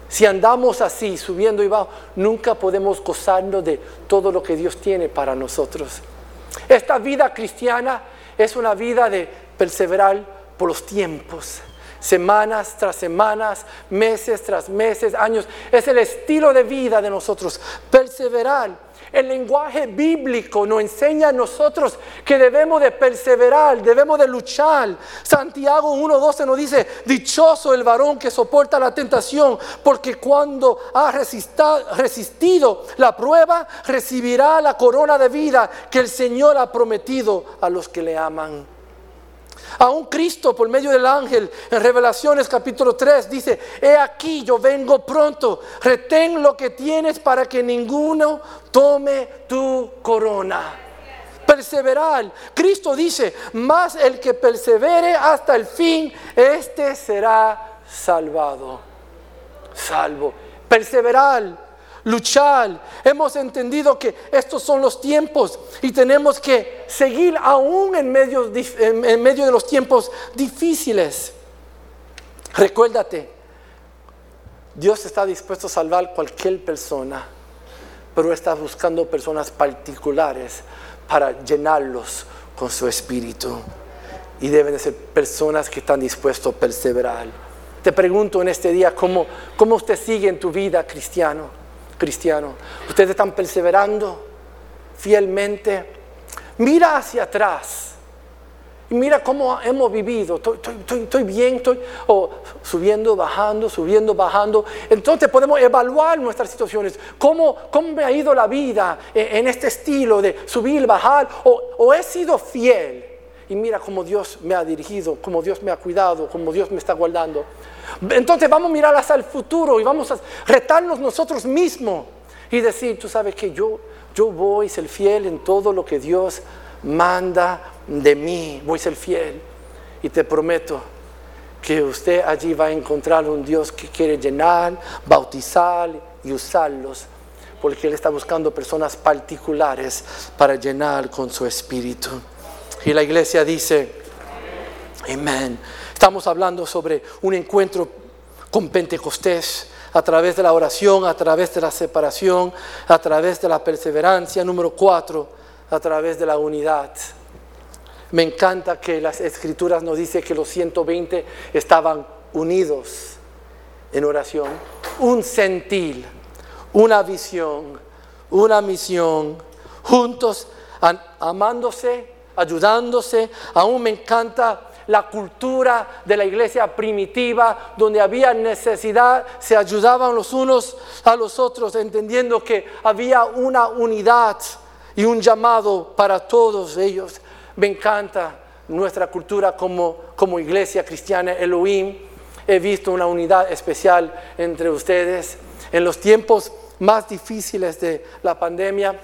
Si andamos así, subiendo y bajando, nunca podemos gozarnos de todo lo que Dios tiene para nosotros. Esta vida cristiana es una vida de perseverar por los tiempos. Semanas tras semanas, meses tras meses, años. Es el estilo de vida de nosotros. Perseverar. El lenguaje bíblico nos enseña a nosotros que debemos de perseverar, debemos de luchar. Santiago uno doce nos dice, dichoso el varón que soporta la tentación, porque cuando ha resistido la prueba, recibirá la corona de vida que el Señor ha prometido a los que le aman. Aún Cristo, por medio del ángel, en Revelaciones capítulo tres, dice, he aquí yo vengo pronto, retén lo que tienes para que ninguno tome tu corona. Perseverar. Cristo dice, mas el que persevere hasta el fin, este será salvado. Salvo. Perseverar. Luchar. Hemos entendido que estos son los tiempos y tenemos que seguir aún en medio, en medio de los tiempos difíciles. Recuérdate, Dios está dispuesto a salvar cualquier persona, pero está buscando personas particulares para llenarlos con su espíritu. Y deben de ser personas que están dispuestos a perseverar. Te pregunto en este día, ¿cómo, cómo usted sigue en tu vida cristiano? Cristiano, ustedes están perseverando fielmente. Mira hacia atrás y mira cómo hemos vivido. Estoy, estoy, estoy bien, estoy oh, subiendo, bajando, subiendo, bajando. Entonces podemos evaluar nuestras situaciones. ¿Cómo, cómo me ha ido la vida en este estilo de subir, bajar? O, o he sido fiel. Y mira cómo Dios me ha dirigido, cómo Dios me ha cuidado, cómo Dios me está guardando. Entonces vamos a mirar hacia el futuro y vamos a retarnos nosotros mismos y decir, tú sabes que yo, yo voy a ser fiel en todo lo que Dios manda de mí. Voy a ser fiel. Y te prometo que usted allí va a encontrar un Dios que quiere llenar, bautizar y usarlos. Porque Él está buscando personas particulares para llenar con su espíritu. Y la iglesia dice, amén. Estamos hablando sobre un encuentro con Pentecostés a través de la oración, a través de la separación, a través de la perseverancia. Número cuatro, a través de la unidad. Me encanta que las escrituras nos dicen que los ciento veinte estaban unidos en oración. Un sentir, una visión, una misión, juntos, amándose, ayudándose. Aún me encanta la cultura de la iglesia primitiva, donde había necesidad, se ayudaban los unos a los otros, entendiendo que había una unidad y un llamado para todos ellos. Me encanta nuestra cultura como, como iglesia cristiana Elohim. He visto una unidad especial entre ustedes. En los tiempos más difíciles de la pandemia,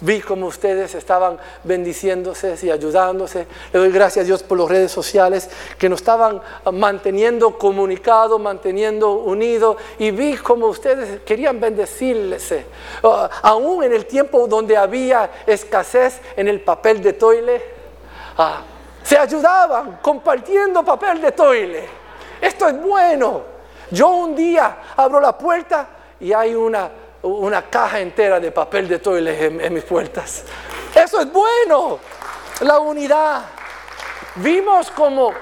vi como ustedes estaban bendiciéndose y ayudándose. Le doy gracias a Dios por las redes sociales que nos estaban manteniendo comunicados, manteniendo unidos. Y vi como ustedes querían bendecirles. Uh, aún en el tiempo donde había escasez en el papel de toile, uh, se ayudaban compartiendo papel de toile. Esto es bueno. Yo un día abro la puerta y hay una, una caja entera de papel de toilet en, en mis puertas. Eso es bueno. La unidad. Vimos cómo,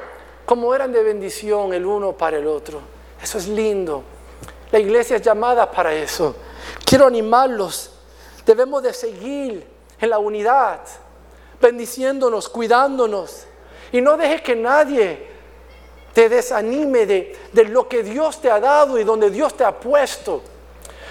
cómo eran de bendición el uno para el otro. Eso es lindo. La iglesia es llamada para eso. Quiero animarlos. Debemos de seguir en la unidad, bendiciéndonos, cuidándonos. Y no dejes que nadie te desanime de, de lo que Dios te ha dado y donde Dios te ha puesto.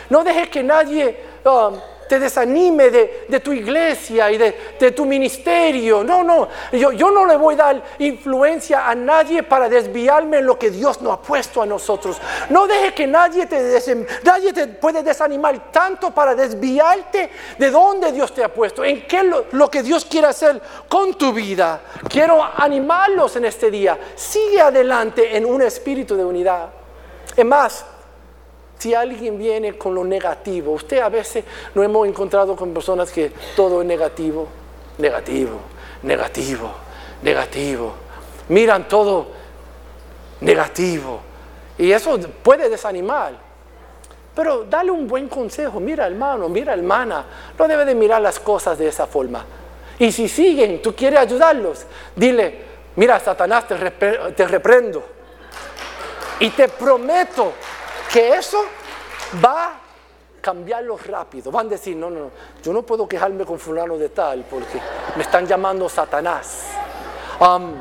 No dejes que nadie um, te desanime de, de tu iglesia y de, de tu ministerio. No, no, yo, yo no le voy a dar influencia a nadie para desviarme en lo que Dios nos ha puesto a nosotros. No dejes que nadie te, des, nadie te puede desanimar tanto para desviarte de donde Dios te ha puesto, en qué lo, lo que Dios quiere hacer con tu vida. Quiero animarlos en este día. Sigue adelante en un espíritu de unidad. Es más, si alguien viene con lo negativo, usted a veces nos hemos encontrado con personas que todo es negativo, negativo, negativo, negativo. Miran todo negativo. Y eso puede desanimar. Pero dale un buen consejo. Mira, hermano, mira, hermana. No debe de mirar las cosas de esa forma. Y si siguen, tú quieres ayudarlos, dile, mira, Satanás, te, rep- te reprendo. Y te prometo que eso va a cambiarlo rápido. Van a decir, no, no, no, yo no puedo quejarme con fulano de tal porque me están llamando Satanás. Um,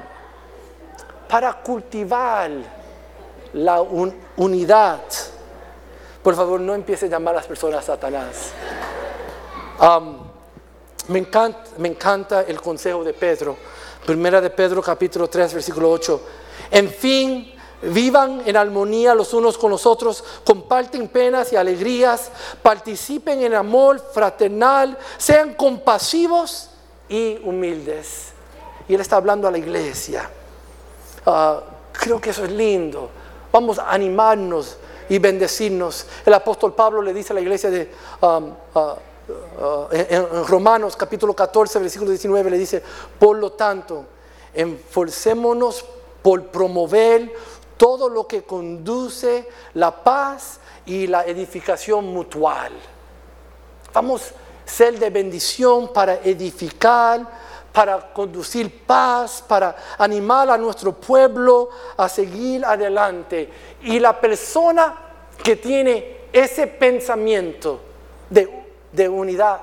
para cultivar la un, unidad, por favor, no empieces a llamar a las personas Satanás. Um, me encanta, me encanta el consejo de Pedro. Primera de Pedro, capítulo tres, versículo ocho. En fin, vivan en armonía los unos con los otros, comparten penas y alegrías, participen en amor fraternal, sean compasivos y humildes. Y él está hablando a la iglesia. Uh, creo que eso es lindo. Vamos a animarnos y bendecirnos. El apóstol Pablo le dice a la iglesia de um, uh, uh, en, en Romanos capítulo catorce, versículo diecinueve, le dice, por lo tanto, esforcémonos por promover todo lo que conduce la paz y la edificación mutual. Vamos a ser de bendición para edificar, para conducir paz, para animar a nuestro pueblo a seguir adelante. Y la persona que tiene ese pensamiento de, de unidad,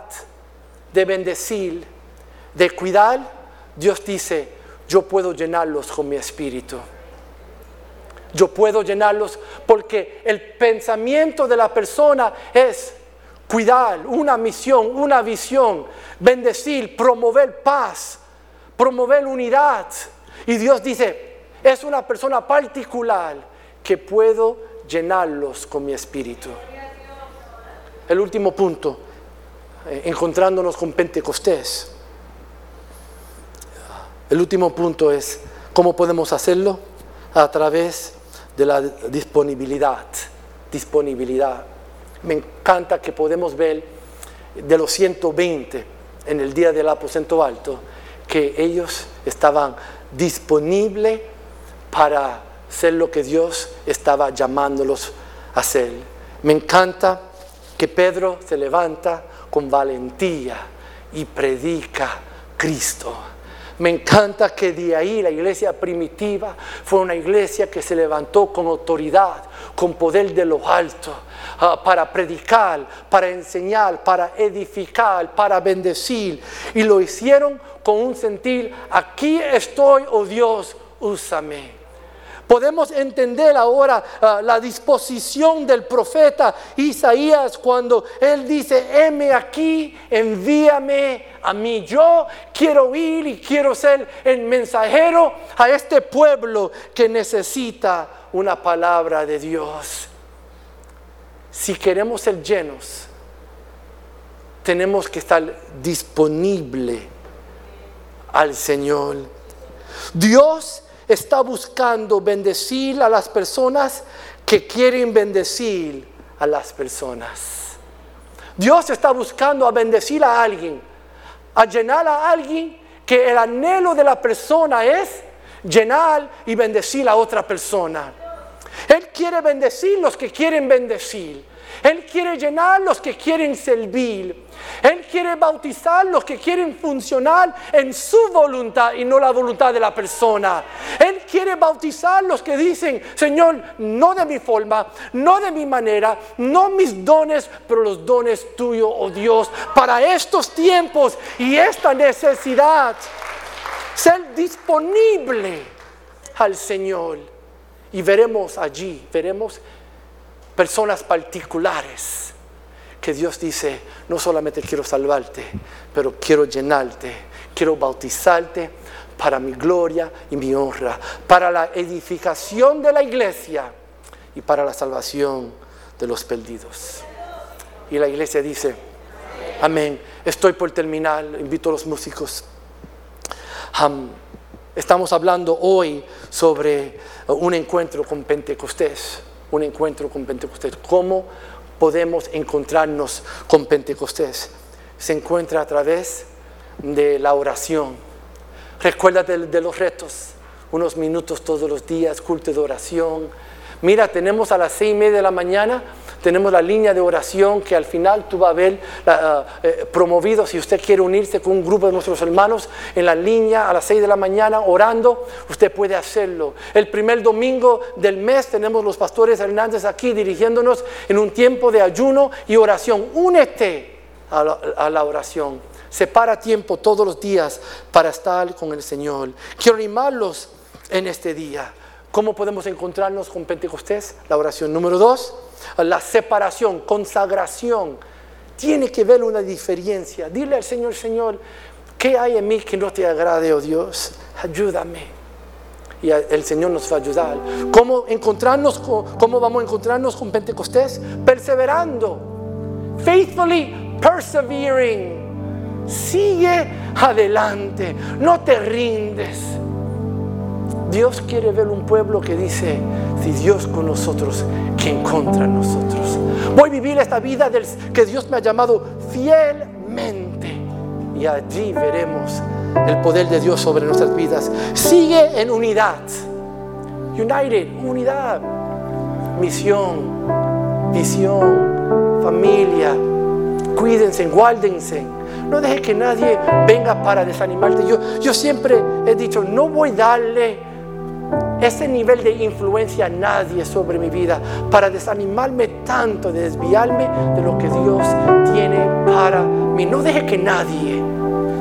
de bendecir, de cuidar, Dios dice, yo puedo llenarlos con mi espíritu. Yo puedo llenarlos porque el pensamiento de la persona es cuidar, una misión, una visión, bendecir, promover paz, promover unidad. Y Dios dice, es una persona particular que puedo llenarlos con mi espíritu. El último punto, encontrándonos con Pentecostés. El último punto es, ¿cómo podemos hacerlo? A través de la disponibilidad, disponibilidad. Me encanta que podemos ver de los ciento veinte en el día del Aposento Alto que ellos estaban disponibles para hacer lo que Dios estaba llamándolos a hacer. Me encanta que Pedro se levanta con valentía y predica Cristo. Me encanta que de ahí la iglesia primitiva fue una iglesia que se levantó con autoridad, con poder de lo alto, uh, para predicar, para enseñar, para edificar, para bendecir. Y lo hicieron con un sentir, aquí estoy, oh Dios, úsame. Podemos entender ahora uh, la disposición del profeta Isaías cuando él dice, heme aquí, envíame a mí. Yo quiero ir y quiero ser el mensajero a este pueblo que necesita una palabra de Dios. Si queremos ser llenos, tenemos que estar disponible al Señor. Dios está buscando bendecir a las personas que quieren bendecir a las personas. Dios está buscando a bendecir a alguien, a llenar a alguien que el anhelo de la persona es llenar y bendecir a otra persona. Él quiere bendecir los que quieren bendecir. Él quiere llenar los que quieren servir. Él quiere bautizar los que quieren funcionar en su voluntad y no la voluntad de la persona. Él quiere bautizar los que dicen, Señor, no de mi forma, no de mi manera, no mis dones, pero los dones tuyos, oh Dios, para estos tiempos y esta necesidad. Ser disponible al Señor. Y veremos allí, veremos personas particulares que Dios dice, no solamente quiero salvarte, pero quiero llenarte, quiero bautizarte para mi gloria y mi honra, para la edificación de la iglesia y para la salvación de los perdidos. Y la iglesia dice, amén. Estoy por terminar, invito a los músicos. Um, estamos hablando hoy sobre un encuentro con Pentecostés. Un encuentro con Pentecostés. ¿Cómo podemos encontrarnos con Pentecostés? Se encuentra a través de la oración. Recuerda de, de los retos. Unos minutos todos los días, culto de oración. Mira, tenemos a las seis y media de la mañana, tenemos la línea de oración que al final tú vas a ver la, uh, eh, promovido. Si usted quiere unirse con un grupo de nuestros hermanos en la línea a las seis de la mañana orando, usted puede hacerlo. El primer domingo del mes tenemos los pastores Hernández aquí dirigiéndonos en un tiempo de ayuno y oración. Únete a la, a la oración. Separa tiempo todos los días para estar con el Señor. Quiero animarlos en este día. ¿Cómo podemos encontrarnos con Pentecostés? La oración. Número dos, la separación, consagración. Tiene que haber una diferencia. Dile al Señor, Señor, ¿qué hay en mí que no te agrade, oh Dios? Ayúdame. Y el Señor nos va a ayudar. ¿Cómo encontrarnos con, cómo vamos a encontrarnos con Pentecostés? Perseverando. Faithfully persevering. Sigue adelante. No te rindes. Dios quiere ver un pueblo que dice, si Dios con nosotros, ¿quién contra nosotros? Voy a vivir esta vida del, que Dios me ha llamado fielmente. Y allí veremos el poder de Dios sobre nuestras vidas. Sigue en unidad. United, unidad. Misión, visión, familia. Cuídense, guárdense. No dejes que nadie venga para desanimarte. Yo, yo siempre he dicho, no voy a darle ese nivel de influencia a nadie sobre mi vida para desanimarme tanto, de desviarme de lo que Dios tiene para mí. No deje que nadie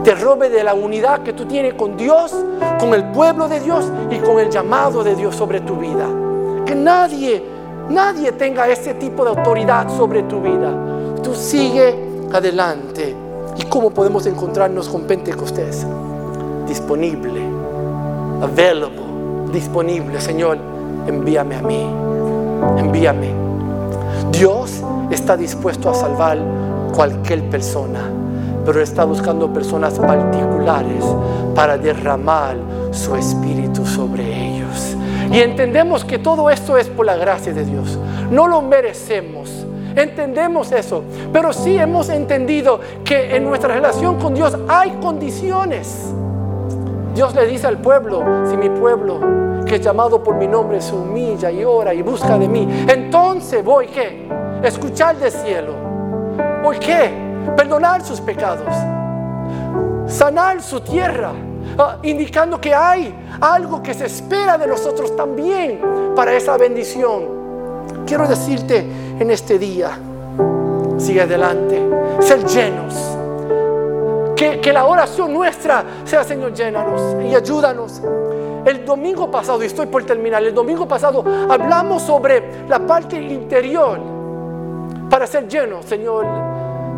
te robe de la unidad que tú tienes con Dios, con el pueblo de Dios y con el llamado de Dios sobre tu vida. Que nadie, nadie tenga ese tipo de autoridad sobre tu vida. Tú sigue adelante. ¿Y cómo podemos encontrarnos con Pentecostés? Disponible, available. Disponible, Señor, envíame a mí, envíame. Dios está dispuesto a salvar cualquier persona, pero está buscando personas particulares para derramar su espíritu sobre ellos. Y entendemos que todo esto es por la gracia de Dios, no lo merecemos. Entendemos eso, pero sí hemos entendido que en nuestra relación con Dios hay condiciones. Dios le dice al pueblo, si mi pueblo que es llamado por mi nombre se humilla y ora y busca de mí, entonces voy ¿qué? Escuchar del cielo, voy ¿qué? Perdonar sus pecados, sanar su tierra, uh, indicando que hay algo que se espera de nosotros también para esa bendición. Quiero decirte en este día, sigue adelante, ser llenos. Que, que la oración nuestra sea, Señor, llénanos y ayúdanos. El domingo pasado, y estoy por terminar, el domingo pasado hablamos sobre la parte interior para ser lleno. Señor,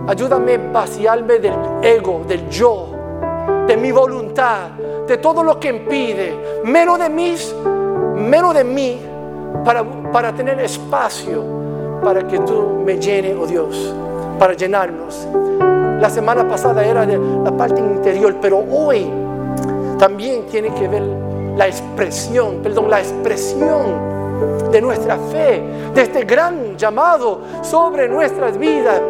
ayúdame a vaciarme del ego, del yo, de mi voluntad, de todo lo que impide, menos de mí, menos de mí, para, para tener espacio para que tú me llenes, oh Dios, para llenarnos. La semana pasada era de la parte interior, pero hoy también tiene que ver la expresión, perdón, la expresión de nuestra fe, de este gran llamado sobre nuestras vidas.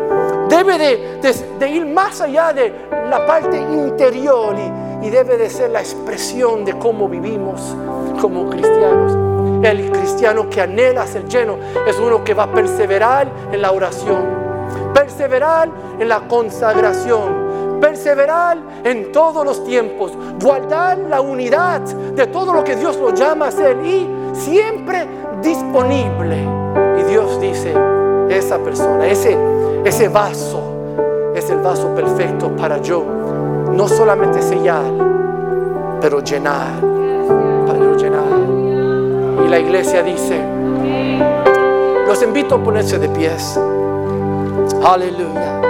Debe de, de, de ir más allá de la parte interior y, y debe de ser la expresión de cómo vivimos como cristianos. El cristiano que anhela ser lleno es uno que va a perseverar en la oración, perseverar en la consagración, perseverar en todos los tiempos, guardar la unidad de todo lo que Dios lo llama a ser y siempre disponible. Y Dios dice, esa persona, ese, ese vaso es el vaso perfecto para yo no solamente sellar, pero llenar, para llenar. Y la iglesia dice, los invito a ponerse de pies. Aleluya.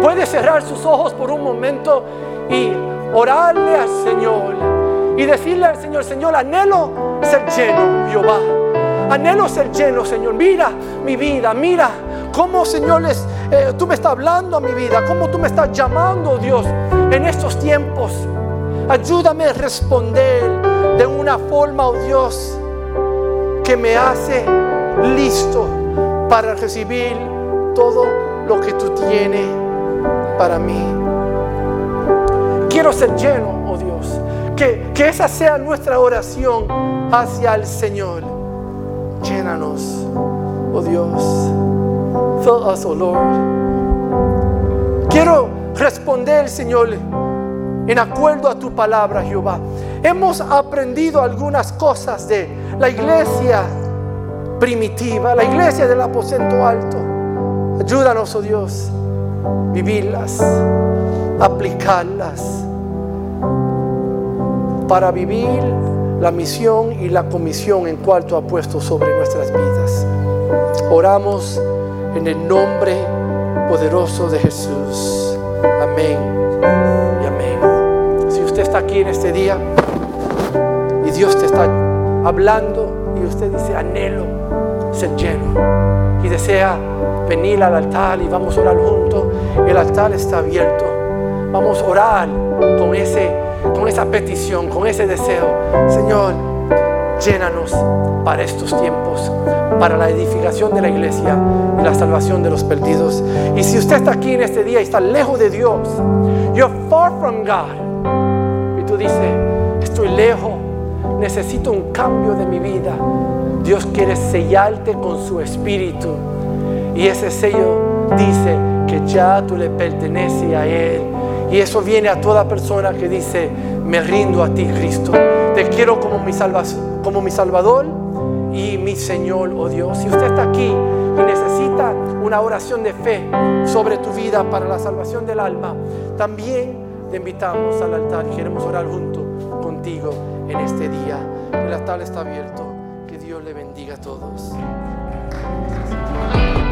Puede cerrar sus ojos por un momento y orarle al Señor y decirle al Señor, Señor, anhelo ser lleno, Jehová. Anhelo ser lleno, Señor. Mira mi vida, mira cómo, Señor, es, eh, tú me estás hablando a mi vida, cómo tú me estás llamando, Dios, en estos tiempos. Ayúdame a responder de una forma, oh Dios, que me hace listo para recibir todo lo que tú tienes para mí. Quiero ser lleno, oh Dios. Que, que esa sea nuestra oración hacia el Señor. Llénanos, oh Dios. Fill us, oh Lord. Quiero responder, Señor, en acuerdo a tu palabra, Jehová. Hemos aprendido algunas cosas de la iglesia primitiva, la iglesia del aposento alto. Ayúdanos, oh Dios, vivirlas, aplicarlas para vivir la misión y la comisión en cual tú has puesto sobre nuestras vidas. Oramos en el nombre poderoso de Jesús. Amén y amén. Si usted está aquí en este día y Dios te está hablando y usted dice, anhelo ser lleno, y desea venir al altar y vamos a orar juntos, el altar está abierto. Vamos a orar con, ese, con esa petición, con ese deseo. Señor, llénanos para estos tiempos, para la edificación de la iglesia y la salvación de los perdidos. Y si usted está aquí en este día y está lejos de Dios, you're far from God, y tú dices, estoy lejos, necesito un cambio de mi vida, Dios quiere sellarte con su espíritu, y ese sello dice que ya tú le perteneces a Él. Y eso viene a toda persona que dice, me rindo a ti, Cristo. Te quiero como mi, salvación, como mi Salvador y mi Señor, oh Dios. Si usted está aquí y necesita una oración de fe sobre tu vida para la salvación del alma, también te invitamos al altar. Queremos orar juntos contigo en este día. El altar está abierto. Que Dios le bendiga a todos.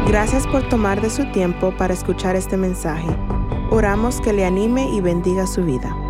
Gracias por tomar de su tiempo para escuchar este mensaje. Oramos que le anime y bendiga su vida.